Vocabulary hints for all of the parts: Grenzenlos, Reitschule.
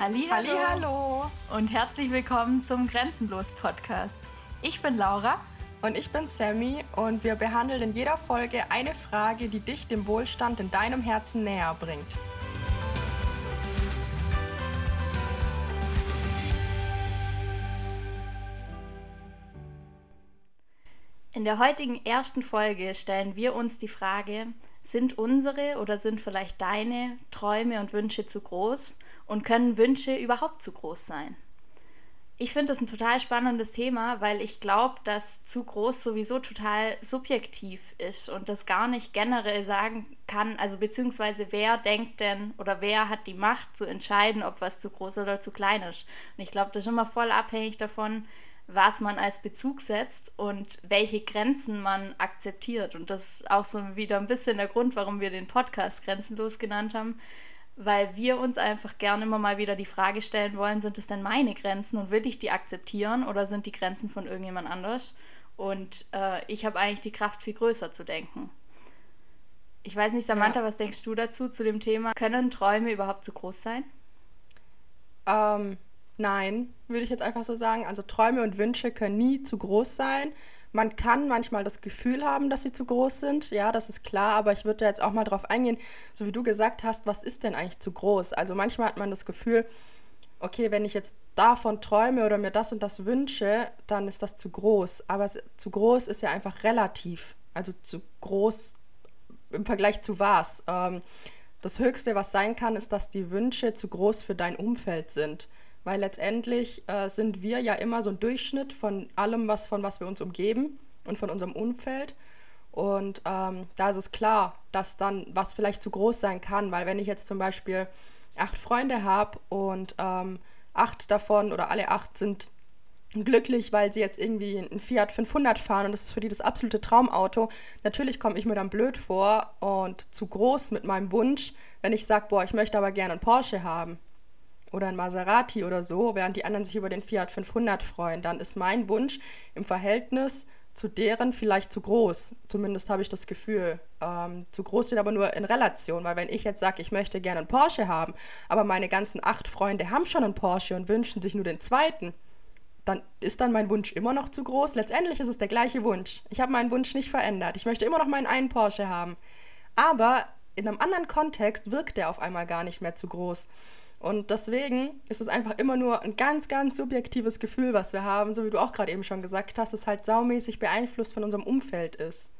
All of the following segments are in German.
Hallihallo und herzlich willkommen zum Grenzenlos-Podcast. Ich bin Laura und ich bin Sammy und wir behandeln in jeder Folge eine Frage, die dich dem Wohlstand in deinem Herzen näher bringt. In der heutigen ersten Folge stellen wir uns die Frage, sind unsere oder sind vielleicht deine Träume und Wünsche zu groß und können Wünsche überhaupt zu groß sein? Ich finde das ein total spannendes Thema, weil ich glaube, dass zu groß sowieso total subjektiv ist und das gar nicht generell sagen kann, also beziehungsweise wer denkt denn oder wer hat die Macht zu entscheiden, ob was zu groß oder zu klein ist. Und ich glaube, das ist immer voll abhängig davon, was man als Bezug setzt und welche Grenzen man akzeptiert. Und das ist auch so wieder ein bisschen der Grund, warum wir den Podcast Grenzenlos genannt haben, weil wir uns einfach gerne immer mal wieder die Frage stellen wollen, sind es denn meine Grenzen und will ich die akzeptieren oder sind die Grenzen von irgendjemand anders? Und ich habe eigentlich die Kraft, viel größer zu denken. Ich weiß nicht, Samantha, ja. Was denkst du dazu, zu dem Thema? Können Träume überhaupt zu groß sein? Nein, würde ich jetzt einfach so sagen. Also Träume und Wünsche können nie zu groß sein. Man kann manchmal das Gefühl haben, dass sie zu groß sind. Ja, das ist klar, aber ich würde da jetzt auch mal drauf eingehen, so wie du gesagt hast, was ist denn eigentlich zu groß? Also manchmal hat man das Gefühl, okay, wenn ich jetzt davon träume oder mir das und das wünsche, dann ist das zu groß. Aber zu groß ist ja einfach relativ. Also zu groß im Vergleich zu was. Das Höchste, was sein kann, ist, dass die Wünsche zu groß für dein Umfeld sind. Weil letztendlich sind wir ja immer so ein Durchschnitt von allem, was wir uns umgeben und von unserem Umfeld. Und da ist es klar, dass dann was vielleicht zu groß sein kann. Weil wenn ich jetzt zum Beispiel 8 Freunde habe und 8 davon oder alle 8 sind glücklich, weil sie jetzt irgendwie einen Fiat 500 fahren und das ist für die das absolute Traumauto. Natürlich komme ich mir dann blöd vor und zu groß mit meinem Wunsch, wenn ich sage, boah, ich möchte aber gerne einen Porsche haben. Oder ein Maserati oder so, während die anderen sich über den Fiat 500 freuen, dann ist mein Wunsch im Verhältnis zu deren vielleicht zu groß. Zumindest habe ich das Gefühl. Zu groß steht aber nur in Relation, weil wenn ich jetzt sage, ich möchte gerne einen Porsche haben, aber meine ganzen 8 Freunde haben schon einen Porsche und wünschen sich nur den zweiten, dann ist dann mein Wunsch immer noch zu groß. Letztendlich ist es der gleiche Wunsch. Ich habe meinen Wunsch nicht verändert. Ich möchte immer noch meinen einen Porsche haben. Aber in einem anderen Kontext wirkt der auf einmal gar nicht mehr zu groß. Und deswegen ist es einfach immer nur ein ganz, ganz subjektives Gefühl, was wir haben, so wie du auch gerade eben schon gesagt hast, das halt saumäßig beeinflusst von unserem Umfeld ist.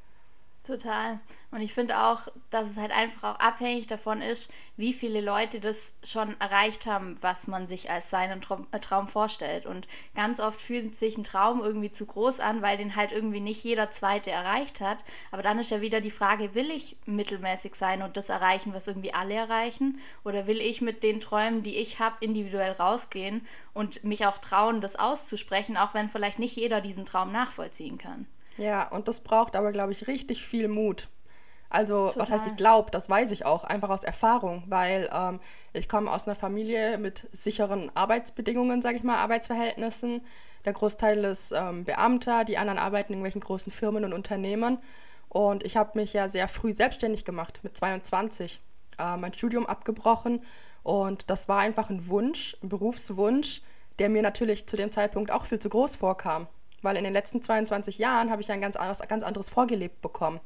Total. Und ich finde auch, dass es halt einfach auch abhängig davon ist, wie viele Leute das schon erreicht haben, was man sich als seinen Traum vorstellt. Und ganz oft fühlt sich ein Traum irgendwie zu groß an, weil den halt irgendwie nicht jeder Zweite erreicht hat. Aber dann ist ja wieder die Frage, will ich mittelmäßig sein und das erreichen, was irgendwie alle erreichen? Oder will ich mit den Träumen, die ich habe, individuell rausgehen und mich auch trauen, das auszusprechen, auch wenn vielleicht nicht jeder diesen Traum nachvollziehen kann? Ja, und das braucht aber, glaube ich, richtig viel Mut. Also, total. Was heißt, ich glaube, das weiß ich auch, einfach aus Erfahrung, weil ich komme aus einer Familie mit sicheren Arbeitsbedingungen, sage ich mal, Arbeitsverhältnissen. Der Großteil ist Beamter, die anderen arbeiten in irgendwelchen großen Firmen und Unternehmen. Und ich habe mich ja sehr früh selbstständig gemacht, mit 22, mein Studium abgebrochen. Und das war einfach ein Wunsch, ein Berufswunsch, der mir natürlich zu dem Zeitpunkt auch viel zu groß vorkam. Weil in den letzten 22 Jahren habe ich ein ganz anderes vorgelebt bekommen.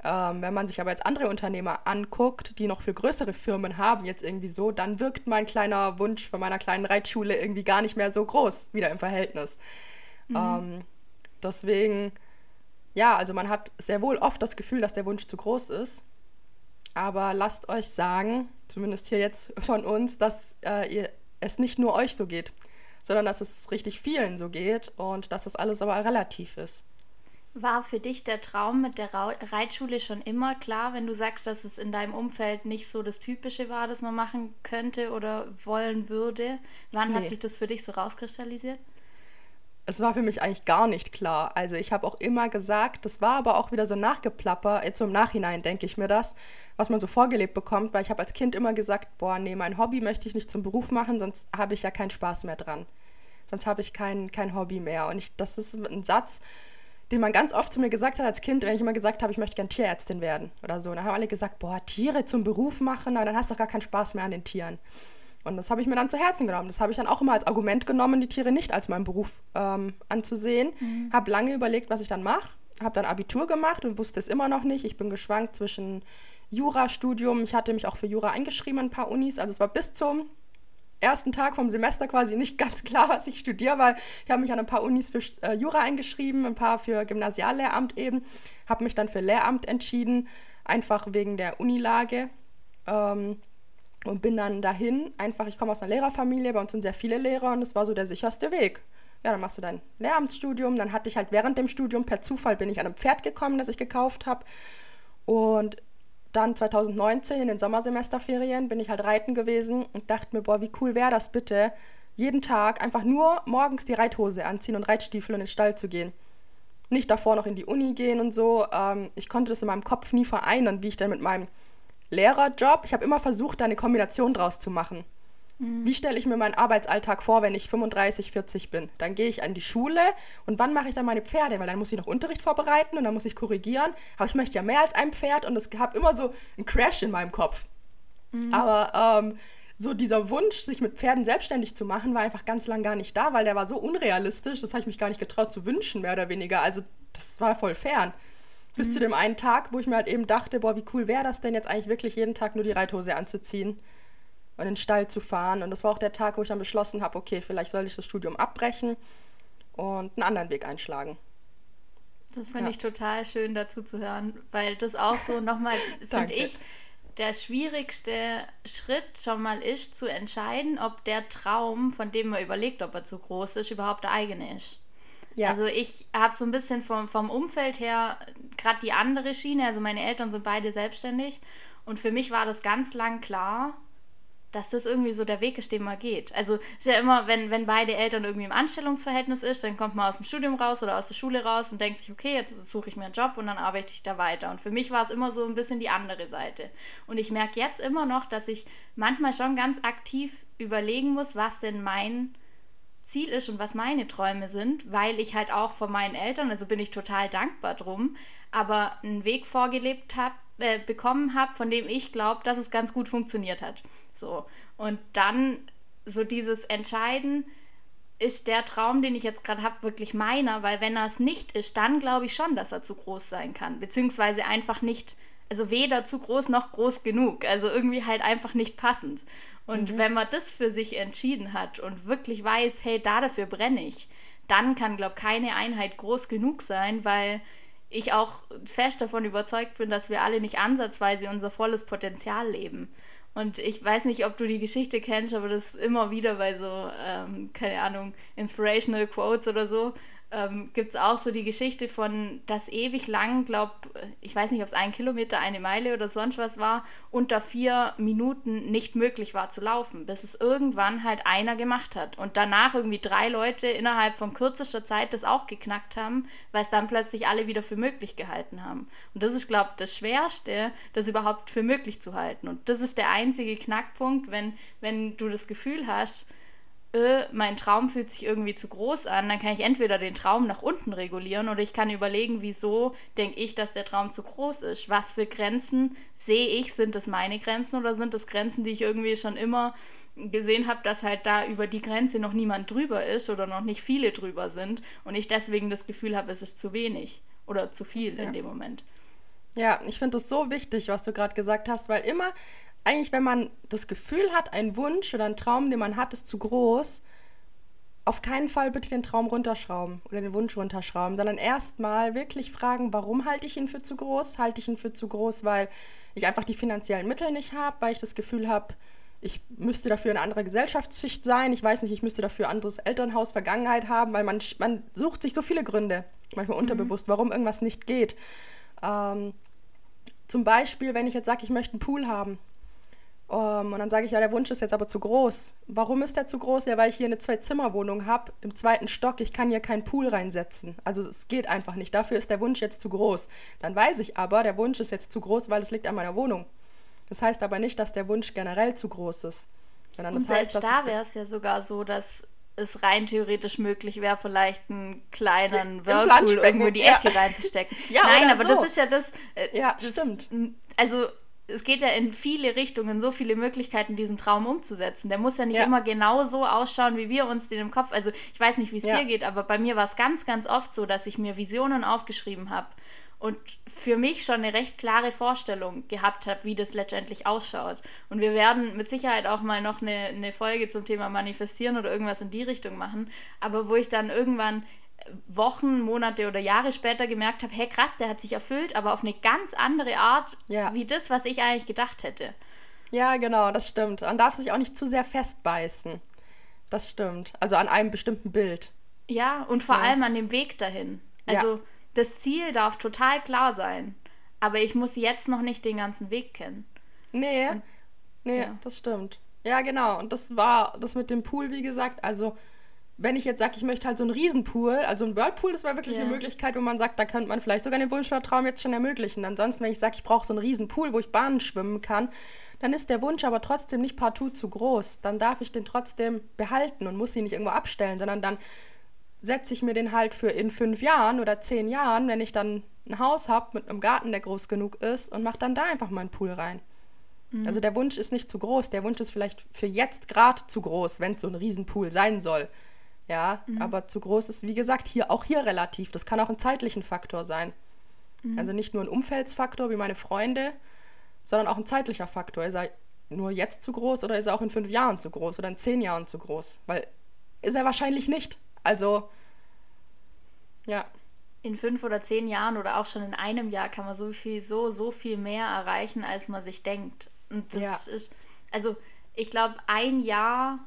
Wenn man sich aber jetzt andere Unternehmer anguckt, die noch viel größere Firmen haben, jetzt irgendwie so, dann wirkt mein kleiner Wunsch von meiner kleinen Reitschule irgendwie gar nicht mehr so groß, wieder im Verhältnis. Mhm. Deswegen, ja, also man hat sehr wohl oft das Gefühl, dass der Wunsch zu groß ist. Aber lasst euch sagen, zumindest hier jetzt von uns, dass es nicht nur euch so geht, sondern dass es richtig vielen so geht und dass das alles aber relativ ist. War für dich der Traum mit der Reitschule schon immer klar, wenn du sagst, dass es in deinem Umfeld nicht so das Typische war, das man machen könnte oder wollen würde? Wann hat sich das für dich so rauskristallisiert? Es war für mich eigentlich gar nicht klar. Also ich habe auch immer gesagt, das war aber auch wieder so ein Nachgeplapper, jetzt so im Nachhinein denke ich mir das, was man so vorgelebt bekommt, weil ich habe als Kind immer gesagt, boah, nee, mein Hobby möchte ich nicht zum Beruf machen, sonst habe ich ja keinen Spaß mehr dran. Sonst habe ich kein Hobby mehr. Und das ist ein Satz, den man ganz oft zu mir gesagt hat als Kind, wenn ich immer gesagt habe, ich möchte gerne Tierärztin werden oder so. Und dann haben alle gesagt, boah, Tiere zum Beruf machen, aber dann hast du doch gar keinen Spaß mehr an den Tieren. Und das habe ich mir dann zu Herzen genommen. Das habe ich dann auch immer als Argument genommen, die Tiere nicht als meinen Beruf anzusehen. Mhm. Habe lange überlegt, was ich dann mache. Habe dann Abitur gemacht und wusste es immer noch nicht. Ich bin geschwankt zwischen Jurastudium. Ich hatte mich auch für Jura eingeschrieben an ein paar Unis. Also es war bis zum ersten Tag vom Semester quasi nicht ganz klar, was ich studiere, weil ich habe mich an ein paar Unis für Jura eingeschrieben, ein paar für Gymnasiallehramt eben. Habe mich dann für Lehramt entschieden, einfach wegen der Unilage. Und bin dann dahin. Einfach, ich komme aus einer Lehrerfamilie, bei uns sind sehr viele Lehrer und das war so der sicherste Weg. Ja, dann machst du dein Lehramtsstudium. Dann hatte ich halt während dem Studium, per Zufall bin ich an einem Pferd gekommen, das ich gekauft habe. Und dann 2019 in den Sommersemesterferien bin ich halt reiten gewesen und dachte mir, boah, wie cool wäre das bitte, jeden Tag einfach nur morgens die Reithose anziehen und Reitstiefel und in den Stall zu gehen. Nicht davor noch in die Uni gehen und so. Ich konnte das in meinem Kopf nie vereinen, wie ich dann mit meinem Lehrerjob, ich habe immer versucht, da eine Kombination draus zu machen. Mhm. Wie stelle ich mir meinen Arbeitsalltag vor, wenn ich 35, 40 bin? Dann gehe ich an die Schule und wann mache ich dann meine Pferde? Weil dann muss ich noch Unterricht vorbereiten und dann muss ich korrigieren. Aber ich möchte ja mehr als ein Pferd und das habe immer so einen Crash in meinem Kopf. Mhm. Aber so dieser Wunsch, sich mit Pferden selbstständig zu machen, war einfach ganz lang gar nicht da, weil der war so unrealistisch, das habe ich mich gar nicht getraut zu wünschen, mehr oder weniger. Also das war voll fern. Bis zu dem einen Tag, wo ich mir halt eben dachte, boah, wie cool wäre das denn jetzt eigentlich wirklich jeden Tag nur die Reithose anzuziehen und in den Stall zu fahren. Und das war auch der Tag, wo ich dann beschlossen habe, okay, vielleicht sollte ich das Studium abbrechen und einen anderen Weg einschlagen. Das fand ich total schön dazu zu hören, weil das auch so nochmal, finde ich, der schwierigste Schritt schon mal ist, zu entscheiden, ob der Traum, von dem man überlegt, ob er zu groß ist, überhaupt der eigene ist. Ja. Also ich habe so ein bisschen vom Umfeld her gerade die andere Schiene, also meine Eltern sind beide selbstständig und für mich war das ganz lang klar, dass das irgendwie so der Weg ist, den man geht. Also es ist ja immer, wenn beide Eltern irgendwie im Anstellungsverhältnis ist, dann kommt man aus dem Studium raus oder aus der Schule raus und denkt sich, okay, jetzt suche ich mir einen Job und dann arbeite ich da weiter. Und für mich war es immer so ein bisschen die andere Seite. Und ich merke jetzt immer noch, dass ich manchmal schon ganz aktiv überlegen muss, was denn mein Ziel ist und was meine Träume sind, weil ich halt auch von meinen Eltern, also bin ich total dankbar drum, aber einen Weg vorgelebt habe, bekommen habe, von dem ich glaube, dass es ganz gut funktioniert hat. So. Und dann so dieses Entscheiden, ist der Traum, den ich jetzt gerade habe, wirklich meiner, weil wenn er es nicht ist, dann glaube ich schon, dass er zu groß sein kann, beziehungsweise einfach nicht, also weder zu groß noch groß genug, also irgendwie halt einfach nicht passend. Und wenn man das für sich entschieden hat und wirklich weiß, hey, dafür brenne ich, dann kann, glaube ich, keine Einheit groß genug sein, weil ich auch fest davon überzeugt bin, dass wir alle nicht ansatzweise unser volles Potenzial leben. Und ich weiß nicht, ob du die Geschichte kennst, aber das ist immer wieder bei so, keine Ahnung, Inspirational Quotes oder so, gibt es auch so die Geschichte von, dass ewig lang, ich weiß nicht, ob es 1 Kilometer, 1 Meile oder sonst was war, unter 4 Minuten nicht möglich war zu laufen, bis es irgendwann halt einer gemacht hat. Und danach irgendwie 3 Leute innerhalb von kürzester Zeit das auch geknackt haben, weil es dann plötzlich alle wieder für möglich gehalten haben. Und das ist, glaube ich, das Schwerste, das überhaupt für möglich zu halten. Und das ist der einzige Knackpunkt, wenn du das Gefühl hast, mein Traum fühlt sich irgendwie zu groß an, dann kann ich entweder den Traum nach unten regulieren oder ich kann überlegen, wieso denke ich, dass der Traum zu groß ist. Was für Grenzen sehe ich? Sind das meine Grenzen oder sind das Grenzen, die ich irgendwie schon immer gesehen habe, dass halt da über die Grenze noch niemand drüber ist oder noch nicht viele drüber sind und ich deswegen das Gefühl habe, es ist zu wenig oder zu viel in dem Moment. Ja, ich finde das so wichtig, was du gerade gesagt hast, weil immer eigentlich, wenn man das Gefühl hat, ein Wunsch oder ein Traum, den man hat, ist zu groß, auf keinen Fall bitte den Traum runterschrauben oder den Wunsch runterschrauben, sondern erstmal wirklich fragen, warum halte ich ihn für zu groß? Halte ich ihn für zu groß, weil ich einfach die finanziellen Mittel nicht habe, weil ich das Gefühl habe, ich müsste dafür eine andere Gesellschaftsschicht sein, ich weiß nicht, ich müsste dafür anderes Elternhaus, Vergangenheit haben, weil man sucht sich so viele Gründe, manchmal unterbewusst, warum irgendwas nicht geht. Zum Beispiel, wenn ich jetzt sage, ich möchte einen Pool haben, und dann sage ich, ja, der Wunsch ist jetzt aber zu groß. Warum ist der zu groß? Ja, weil ich hier eine 2-Zimmer-Wohnung habe, im 2. Stock, ich kann hier keinen Pool reinsetzen. Also es geht einfach nicht, dafür ist der Wunsch jetzt zu groß. Dann weiß ich aber, der Wunsch ist jetzt zu groß, weil es liegt an meiner Wohnung. Das heißt aber nicht, dass der Wunsch generell zu groß ist. Sondern und das selbst heißt, da wäre es ja sogar so, dass es rein theoretisch möglich wäre, vielleicht einen kleinen Whirlpool irgendwo in die Ecke reinzustecken. Ja, nein, aber so. Das ist ja das... Ja, das stimmt. Also... es geht ja in viele Richtungen, so viele Möglichkeiten, diesen Traum umzusetzen. Der muss ja nicht immer genau so ausschauen, wie wir uns den im Kopf, also ich weiß nicht, wie es dir geht, aber bei mir war es ganz, ganz oft so, dass ich mir Visionen aufgeschrieben habe und für mich schon eine recht klare Vorstellung gehabt habe, wie das letztendlich ausschaut. Und wir werden mit Sicherheit auch mal noch eine Folge zum Thema Manifestieren oder irgendwas in die Richtung machen, aber wo ich dann irgendwann Wochen, Monate oder Jahre später gemerkt habe, hey krass, der hat sich erfüllt, aber auf eine ganz andere Art, wie das, was ich eigentlich gedacht hätte. Ja, genau, das stimmt. Man darf sich auch nicht zu sehr festbeißen. Das stimmt. Also an einem bestimmten Bild. Ja, und vor allem an dem Weg dahin. Also das Ziel darf total klar sein, aber ich muss jetzt noch nicht den ganzen Weg kennen. Nee, das stimmt. Ja, genau. Und das war das mit dem Pool, wie gesagt, also wenn ich jetzt sage, ich möchte halt so einen Riesenpool, also ein Whirlpool, das wäre wirklich eine Möglichkeit, wo man sagt, da könnte man vielleicht sogar den Wunsch oder Traum jetzt schon ermöglichen. Ansonsten, wenn ich sage, ich brauche so einen Riesenpool, wo ich Bahnen schwimmen kann, dann ist der Wunsch aber trotzdem nicht partout zu groß. Dann darf ich den trotzdem behalten und muss ihn nicht irgendwo abstellen, sondern dann setze ich mir den halt für in 5 Jahren oder 10 Jahren, wenn ich dann ein Haus habe mit einem Garten, der groß genug ist, und mache dann da einfach mal einen Pool rein. Mhm. Also der Wunsch ist nicht zu groß, der Wunsch ist vielleicht für jetzt gerade zu groß, wenn es so ein Riesenpool sein soll. Ja, aber zu groß ist, wie gesagt, hier relativ. Das kann auch ein zeitlichen Faktor sein. Mhm. Also nicht nur ein Umfeldsfaktor wie meine Freunde, sondern auch ein zeitlicher Faktor. Ist er nur jetzt zu groß oder ist er auch in 5 Jahren zu groß oder in 10 Jahren zu groß? Weil ist er wahrscheinlich nicht. Also, ja. In 5 oder 10 Jahren oder auch schon in einem Jahr kann man so viel mehr erreichen, als man sich denkt. Und das ist, also ich glaube, ein Jahr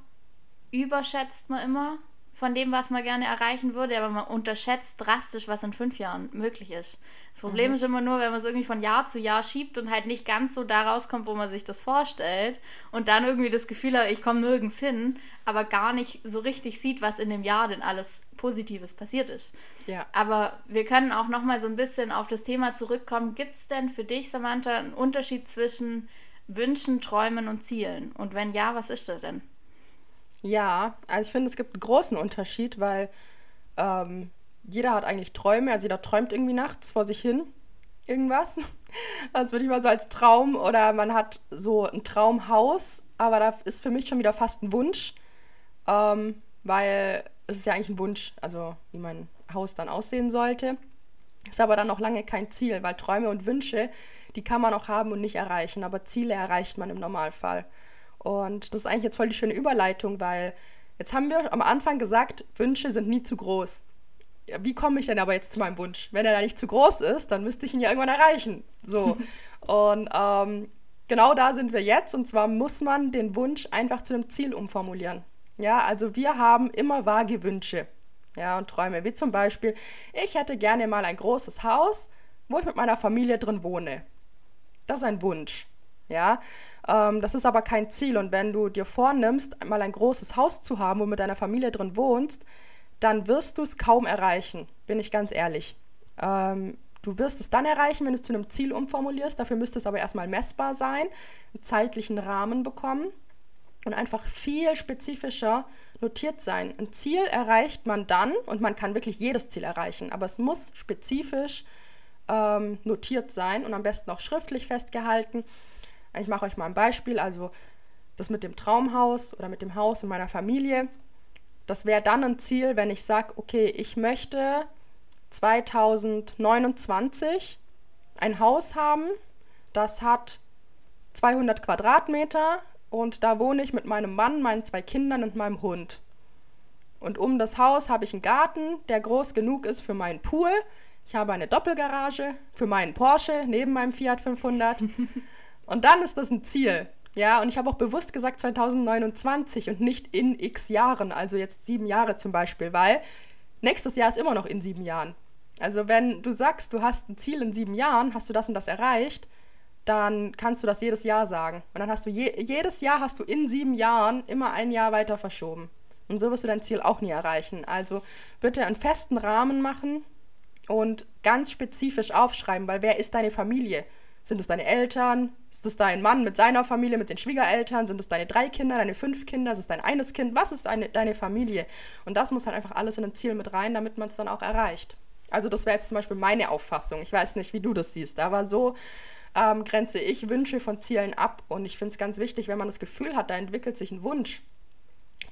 überschätzt man immer von dem, was man gerne erreichen würde, aber man unterschätzt drastisch, was in 5 Jahren möglich ist. Das Problem ist immer nur, wenn man es irgendwie von Jahr zu Jahr schiebt und halt nicht ganz so da rauskommt, wo man sich das vorstellt und dann irgendwie das Gefühl hat, ich komme nirgends hin, aber gar nicht so richtig sieht, was in dem Jahr denn alles Positives passiert ist. Ja. Aber wir können auch nochmal so ein bisschen auf das Thema zurückkommen. Gibt es denn für dich, Samantha, einen Unterschied zwischen Wünschen, Träumen und Zielen? Und wenn ja, was ist das denn? Ja, also ich finde, es gibt einen großen Unterschied, weil jeder hat eigentlich Träume, also jeder träumt irgendwie nachts vor sich hin irgendwas. Das würde ich mal so als Traum, oder man hat so ein Traumhaus, aber da ist für mich schon wieder fast ein Wunsch, weil es ist ja eigentlich ein Wunsch, also wie mein Haus dann aussehen sollte. Ist aber dann noch lange kein Ziel, weil Träume und Wünsche, die kann man auch haben und nicht erreichen, aber Ziele erreicht man im Normalfall. Und das ist eigentlich jetzt voll die schöne Überleitung, weil jetzt haben wir am Anfang gesagt, Wünsche sind nie zu groß. Ja, wie komme ich denn aber jetzt zu meinem Wunsch? Wenn er da nicht zu groß ist, dann müsste ich ihn ja irgendwann erreichen. So. Und genau da sind wir jetzt. Und zwar muss man den Wunsch einfach zu einem Ziel umformulieren. Ja, also wir haben immer vage Wünsche, ja, und Träume. Wie zum Beispiel, ich hätte gerne mal ein großes Haus, wo ich mit meiner Familie drin wohne. Das ist ein Wunsch. Ja, das ist aber kein Ziel. Und wenn du dir vornimmst, mal ein großes Haus zu haben, wo du mit deiner Familie drin wohnst, dann wirst du es kaum erreichen, bin ich ganz ehrlich. Du wirst es dann erreichen, wenn du es zu einem Ziel umformulierst. Dafür müsste es aber erstmal messbar sein, einen zeitlichen Rahmen bekommen und einfach viel spezifischer notiert sein. Ein Ziel erreicht man dann, und man kann wirklich jedes Ziel erreichen, aber es muss spezifisch notiert sein und am besten auch schriftlich festgehalten. Ich mache euch mal ein Beispiel, also das mit dem Traumhaus oder mit dem Haus in meiner Familie. Das wäre dann ein Ziel, wenn ich sage, okay, ich möchte 2029 ein Haus haben, das hat 200 Quadratmeter und da wohne ich mit meinem Mann, meinen 2 Kindern und meinem Hund. Und um das Haus habe ich einen Garten, der groß genug ist für meinen Pool. Ich habe eine Doppelgarage für meinen Porsche neben meinem Fiat 500. Und dann ist das ein Ziel, ja, und ich habe auch bewusst gesagt 2029 und nicht in x Jahren, also jetzt 7 Jahre zum Beispiel, weil nächstes Jahr ist immer noch in 7 Jahren. Also wenn du sagst, du hast ein Ziel in 7 Jahren, hast du das und das erreicht, dann kannst du das jedes Jahr sagen. Und dann hast du jedes Jahr hast du in 7 Jahren immer ein Jahr weiter verschoben. Und so wirst du dein Ziel auch nie erreichen. Also bitte einen festen Rahmen machen und ganz spezifisch aufschreiben, weil wer ist deine Familie? Sind es deine Eltern? Ist es dein Mann mit seiner Familie, mit den Schwiegereltern? Sind es deine 3 Kinder, deine 5 Kinder? Ist es dein eines Kind? Was ist deine Familie? Und das muss halt einfach alles in ein Ziel mit rein, damit man es dann auch erreicht. Also das wäre jetzt zum Beispiel meine Auffassung. Ich weiß nicht, wie du das siehst, aber so grenze ich Wünsche von Zielen ab. Und ich finde es ganz wichtig, wenn man das Gefühl hat, da entwickelt sich ein Wunsch,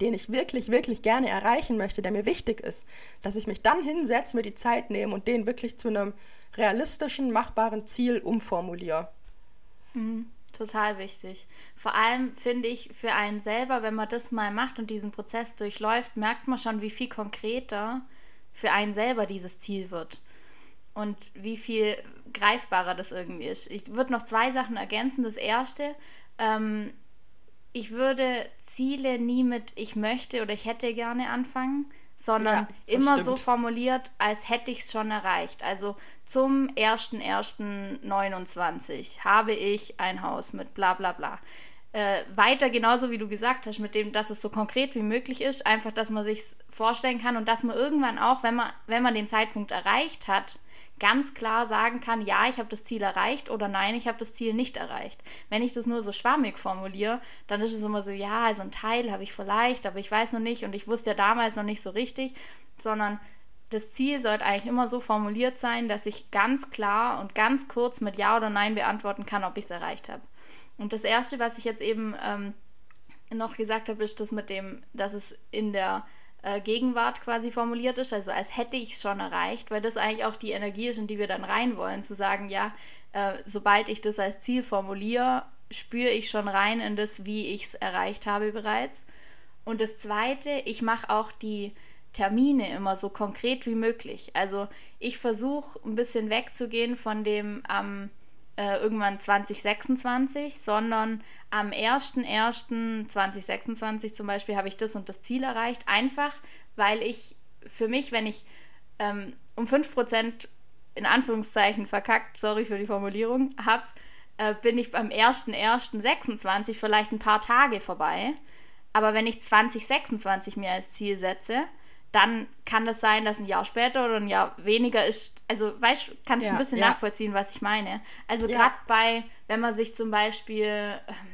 den ich wirklich, wirklich gerne erreichen möchte, der mir wichtig ist, dass ich mich dann hinsetze, mir die Zeit nehme und den wirklich zu einem realistischen, machbaren Ziel umformuliere. Mhm. Total wichtig. Vor allem finde ich für einen selber, wenn man das mal macht und diesen Prozess durchläuft, merkt man schon, wie viel konkreter für einen selber dieses Ziel wird und wie viel greifbarer das irgendwie ist. Ich würde noch zwei Sachen ergänzen. Das erste, ich würde Ziele nie mit ich möchte oder ich hätte gerne anfangen, sondern ja, immer stimmt. So formuliert, als hätte ich es schon erreicht. Also zum 01.01.29 habe ich ein Haus mit bla bla bla. Weiter genauso, wie du gesagt hast, mit dem, dass es so konkret wie möglich ist, einfach, dass man sich vorstellen kann und dass man irgendwann auch, wenn man den Zeitpunkt erreicht hat, ganz klar sagen kann, ja, ich habe das Ziel erreicht oder nein, ich habe das Ziel nicht erreicht. Wenn ich das nur so schwammig formuliere, dann ist es immer so, ja, also ein Teil habe ich vielleicht, aber ich weiß noch nicht und ich wusste ja damals noch nicht so richtig, sondern das Ziel sollte eigentlich immer so formuliert sein, dass ich ganz klar und ganz kurz mit Ja oder Nein beantworten kann, ob ich es erreicht habe. Und das Erste, was ich jetzt eben noch gesagt habe, ist das mit dem, dass es in der Gegenwart quasi formuliert ist, also als hätte ich es schon erreicht, weil das eigentlich auch die Energie ist, in die wir dann rein wollen, zu sagen, ja, sobald ich das als Ziel formuliere, spüre ich schon rein in das, wie ich es erreicht habe bereits. Und das Zweite, ich mache auch die Termine immer so konkret wie möglich. Also ich versuche ein bisschen wegzugehen von dem am irgendwann 2026, sondern am 01.01.2026 zum Beispiel habe ich das und das Ziel erreicht, einfach weil ich für mich, wenn ich um 5% in Anführungszeichen verkackt, sorry für die Formulierung, habe, bin ich beim 01.01.26 vielleicht ein paar Tage vorbei, aber wenn ich 2026 mir als Ziel setze, dann kann das sein, dass ein Jahr später oder ein Jahr weniger ist. Also, weißt du, kannst du ein bisschen nachvollziehen, was ich meine. Also gerade bei, wenn man sich zum Beispiel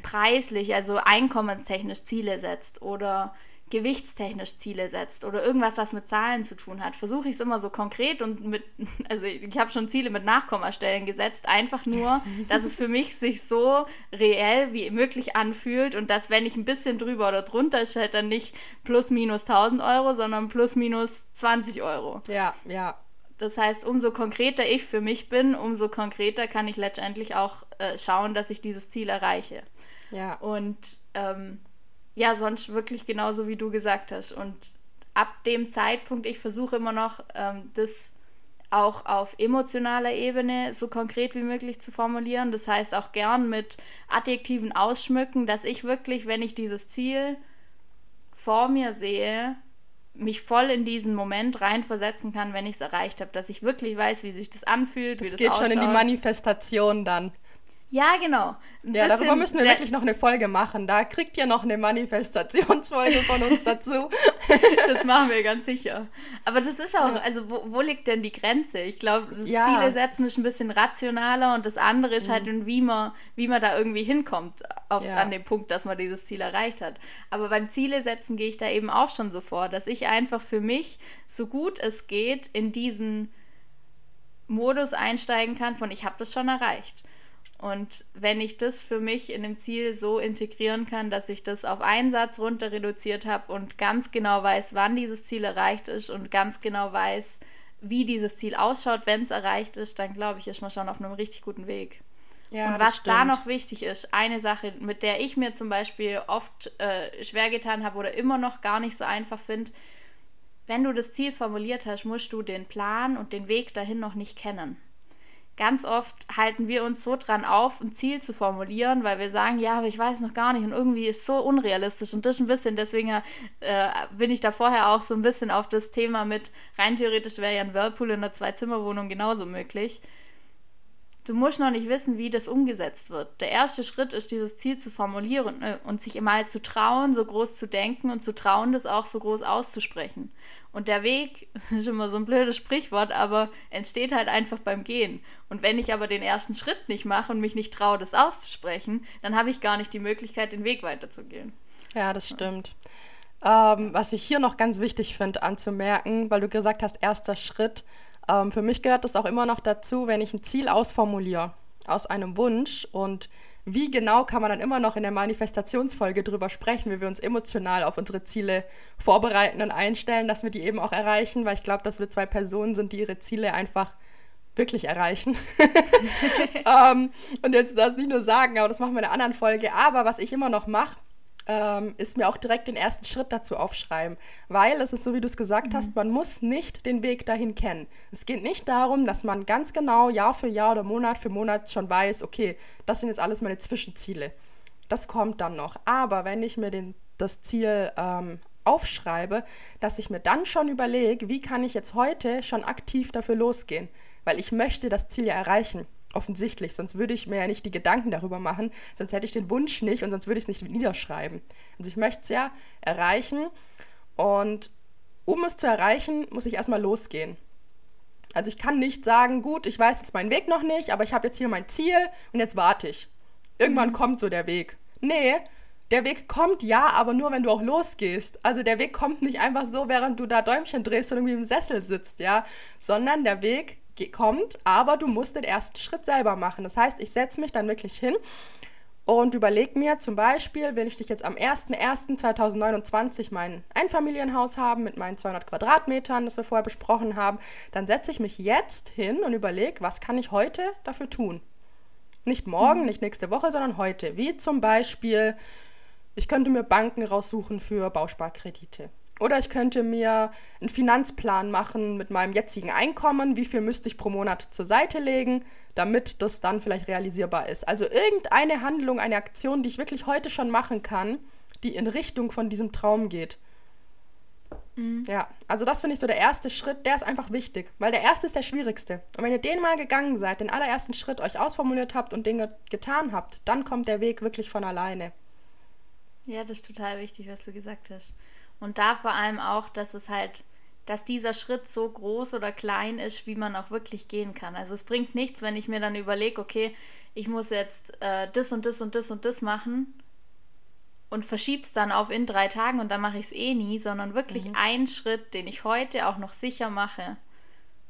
preislich, also einkommenstechnisch Ziele setzt oder gewichtstechnisch Ziele setzt oder irgendwas, was mit Zahlen zu tun hat, versuche ich es immer so konkret und mit, also ich habe schon Ziele mit Nachkommastellen gesetzt, einfach nur, dass es für mich sich so reell wie möglich anfühlt und dass, wenn ich ein bisschen drüber oder drunter ist, halt dann nicht plus minus 1.000 Euro, sondern plus minus 20 Euro. Ja, ja. Das heißt, umso konkreter ich für mich bin, umso konkreter kann ich letztendlich auch schauen, dass ich dieses Ziel erreiche. Ja. Und, ja, sonst wirklich genauso, wie du gesagt hast. Und ab dem Zeitpunkt, ich versuche immer noch, das auch auf emotionaler Ebene so konkret wie möglich zu formulieren. Das heißt auch gern mit Adjektiven ausschmücken, dass ich wirklich, wenn ich dieses Ziel vor mir sehe, mich voll in diesen Moment reinversetzen kann, wenn ich es erreicht habe. Dass ich wirklich weiß, wie sich das anfühlt, wie das ausschaut. Das geht schon in die Manifestation dann. Ja, genau. Ja, darüber müssen wir wirklich noch eine Folge machen. Da kriegt ihr noch eine Manifestationsfolge von uns dazu. Das machen wir ganz sicher. Aber das ist auch, also wo liegt denn die Grenze? Ich glaube, das Ziele setzen ist ein bisschen rationaler und das andere ist halt, wie man da irgendwie hinkommt an dem Punkt, dass man dieses Ziel erreicht hat. Aber beim Ziele setzen gehe ich da eben auch schon so vor, dass ich einfach für mich, so gut es geht, in diesen Modus einsteigen kann von ich habe das schon erreicht. Und wenn ich das für mich in dem Ziel so integrieren kann, dass ich das auf einen Satz runter reduziert habe und ganz genau weiß, wann dieses Ziel erreicht ist und ganz genau weiß, wie dieses Ziel ausschaut, wenn es erreicht ist, dann glaube ich, ist man schon auf einem richtig guten Weg. Ja, und was da noch wichtig ist, eine Sache, mit der ich mir zum Beispiel oft schwer getan habe oder immer noch gar nicht so einfach finde, wenn du das Ziel formuliert hast, musst du den Plan und den Weg dahin noch nicht kennen. Ganz oft halten wir uns so dran auf, ein Ziel zu formulieren, weil wir sagen, ja, aber ich weiß noch gar nicht und irgendwie ist es so unrealistisch und das ein bisschen, deswegen bin ich da vorher auch so ein bisschen auf das Thema mit, rein theoretisch wäre ja ein Whirlpool in einer 2-Zimmer-Wohnung genauso möglich. Du musst noch nicht wissen, wie das umgesetzt wird. Der erste Schritt ist, dieses Ziel zu formulieren und sich mal zu trauen, so groß zu denken und zu trauen, das auch so groß auszusprechen. Und der Weg, das ist immer so ein blödes Sprichwort, aber entsteht halt einfach beim Gehen. Und wenn ich aber den ersten Schritt nicht mache und mich nicht traue, das auszusprechen, dann habe ich gar nicht die Möglichkeit, den Weg weiterzugehen. Ja, das stimmt. Was ich hier noch ganz wichtig finde anzumerken, weil du gesagt hast, erster Schritt, für mich gehört das auch immer noch dazu, wenn ich ein Ziel ausformuliere. aus einem Wunsch, und wie genau kann man dann immer noch in der Manifestationsfolge drüber sprechen, wie wir uns emotional auf unsere Ziele vorbereiten und einstellen, dass wir die eben auch erreichen, weil ich glaube, dass wir zwei Personen sind, die ihre Ziele einfach wirklich erreichen. Und jetzt das nicht nur sagen, aber das machen wir in einer anderen Folge. Aber was ich immer noch mache, ist mir auch direkt den ersten Schritt dazu aufschreiben. Weil es ist so, wie du es gesagt hast, man muss nicht den Weg dahin kennen. Es geht nicht darum, dass man ganz genau Jahr für Jahr oder Monat für Monat schon weiß, okay, das sind jetzt alles meine Zwischenziele. Das kommt dann noch. Aber wenn ich mir das Ziel aufschreibe, dass ich mir dann schon überlege, wie kann ich jetzt heute schon aktiv dafür losgehen? Weil ich möchte das Ziel ja erreichen. Offensichtlich, sonst würde ich mir ja nicht die Gedanken darüber machen, sonst hätte ich den Wunsch nicht und sonst würde ich es nicht niederschreiben. Also ich möchte es ja erreichen, und um es zu erreichen, muss ich erstmal losgehen. Also ich kann nicht sagen, gut, ich weiß jetzt meinen Weg noch nicht, aber ich habe jetzt hier mein Ziel und jetzt warte ich. Irgendwann kommt so der Weg. Nee, der Weg kommt ja, aber nur, wenn du auch losgehst. Also der Weg kommt nicht einfach so, während du da Däumchen drehst und irgendwie im Sessel sitzt, ja, sondern der Weg kommt, aber du musst den ersten Schritt selber machen. Das heißt, ich setze mich dann wirklich hin und überlege mir zum Beispiel, will ich jetzt am 01.01.2029 mein Einfamilienhaus haben mit meinen 200 Quadratmetern, das wir vorher besprochen haben, dann setze ich mich jetzt hin und überlege, was kann ich heute dafür tun? Nicht morgen, nicht nächste Woche, sondern heute. Wie zum Beispiel, ich könnte mir Banken raussuchen für Bausparkredite. Oder ich könnte mir einen Finanzplan machen mit meinem jetzigen Einkommen, wie viel müsste ich pro Monat zur Seite legen, damit das dann vielleicht realisierbar ist. Also irgendeine Handlung, eine Aktion, die ich wirklich heute schon machen kann, die in Richtung von diesem Traum geht. Mhm. Ja, also das finde ich so der erste Schritt, der ist einfach wichtig, weil der erste ist der schwierigste. Und wenn ihr den mal gegangen seid, den allerersten Schritt euch ausformuliert habt und den getan habt, dann kommt der Weg wirklich von alleine. Ja, das ist total wichtig, was du gesagt hast. Und da vor allem auch, dass dieser Schritt so groß oder klein ist, wie man auch wirklich gehen kann. Also es bringt nichts, wenn ich mir dann überlege, okay, ich muss jetzt das und das und das und das machen und verschieb's dann auf in 3 Tagen und dann mache ich es eh nie, sondern wirklich einen Schritt, den ich heute auch noch sicher mache,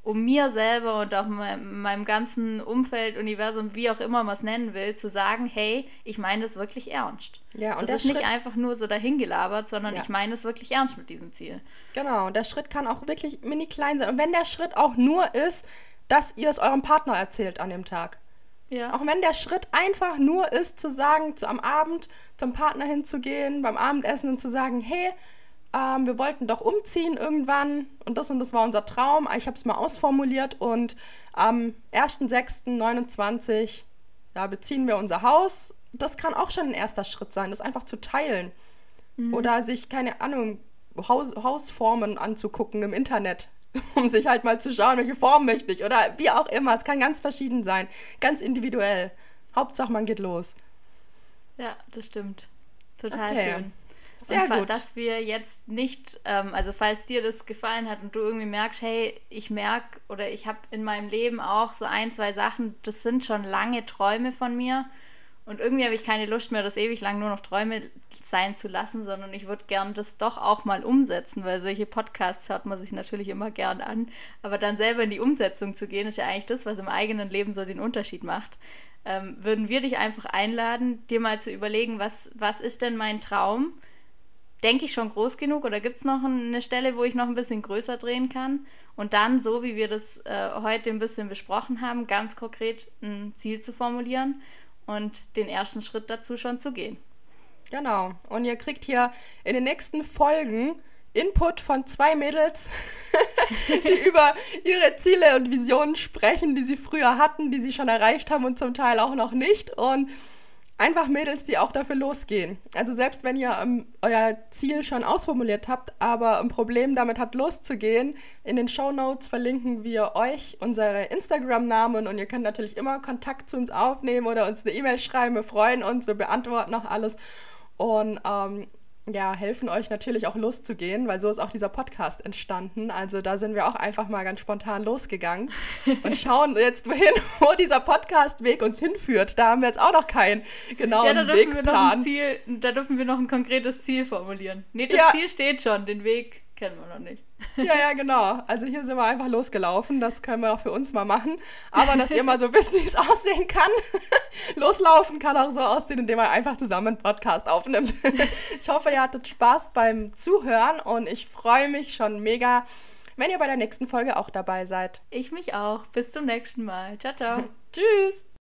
um mir selber und auch meinem ganzen Umfeld, Universum, wie auch immer man es nennen will, zu sagen, hey, ich meine das wirklich ernst. Ja, und das ist nicht einfach nur so dahingelabert, sondern ich meine es wirklich ernst mit diesem Ziel. Genau, und der Schritt kann auch wirklich mini klein sein. Und wenn der Schritt auch nur ist, dass ihr es eurem Partner erzählt an dem Tag. Ja. Auch wenn der Schritt einfach nur ist, zu sagen, am Abend zum Partner hinzugehen, beim Abendessen und zu sagen, hey, wir wollten doch umziehen irgendwann und das war unser Traum. Ich habe es mal ausformuliert und am 1.6.29 beziehen wir unser Haus. Das kann auch schon ein erster Schritt sein, das einfach zu teilen. Oder sich, keine Ahnung, Hausformen anzugucken im Internet, um sich halt mal zu schauen, welche Form möchte ich oder wie auch immer. Es kann ganz verschieden sein, ganz individuell. Hauptsache, man geht los. Ja, das stimmt. Total schön. Sehr gut. Dass wir jetzt nicht, also falls dir das gefallen hat und du irgendwie merkst, hey, ich merke oder ich habe in meinem Leben auch so 1, 2 Sachen, das sind schon lange Träume von mir und irgendwie habe ich keine Lust mehr, das ewig lang nur noch Träume sein zu lassen, sondern ich würde gern das doch auch mal umsetzen, weil solche Podcasts hört man sich natürlich immer gern an, aber dann selber in die Umsetzung zu gehen, ist ja eigentlich das, was im eigenen Leben so den Unterschied macht. Würden wir dich einfach einladen, dir mal zu überlegen, was ist denn mein Traum? Denke ich schon groß genug oder gibt es noch eine Stelle, wo ich noch ein bisschen größer drehen kann? Und dann, so wie wir das heute ein bisschen besprochen haben, ganz konkret ein Ziel zu formulieren und den ersten Schritt dazu schon zu gehen. Genau. Und ihr kriegt hier in den nächsten Folgen Input von 2 Mädels, die über ihre Ziele und Visionen sprechen, die sie früher hatten, die sie schon erreicht haben und zum Teil auch noch nicht. Und einfach Mädels, die auch dafür losgehen. Also selbst wenn ihr euer Ziel schon ausformuliert habt, aber ein Problem damit habt, loszugehen, in den Shownotes verlinken wir euch unsere Instagram-Namen und ihr könnt natürlich immer Kontakt zu uns aufnehmen oder uns eine E-Mail schreiben. Wir freuen uns, wir beantworten auch alles und helfen euch natürlich auch loszugehen, weil so ist auch dieser Podcast entstanden. Also da sind wir auch einfach mal ganz spontan losgegangen und schauen jetzt wohin, wo dieser Podcastweg uns hinführt. Da haben wir jetzt auch noch keinen genauen Wegplan. Da dürfen wir noch ein konkretes Ziel formulieren. Nee, das Ziel steht schon, den Weg Kennen wir noch nicht. Ja, genau. Also hier sind wir einfach losgelaufen. Das können wir auch für uns mal machen. Aber dass ihr mal so wisst, wie es aussehen kann. Loslaufen kann auch so aussehen, indem man einfach zusammen einen Podcast aufnimmt. Ich hoffe, ihr hattet Spaß beim Zuhören und ich freue mich schon mega, wenn ihr bei der nächsten Folge auch dabei seid. Ich mich auch. Bis zum nächsten Mal. Ciao, ciao. Tschüss.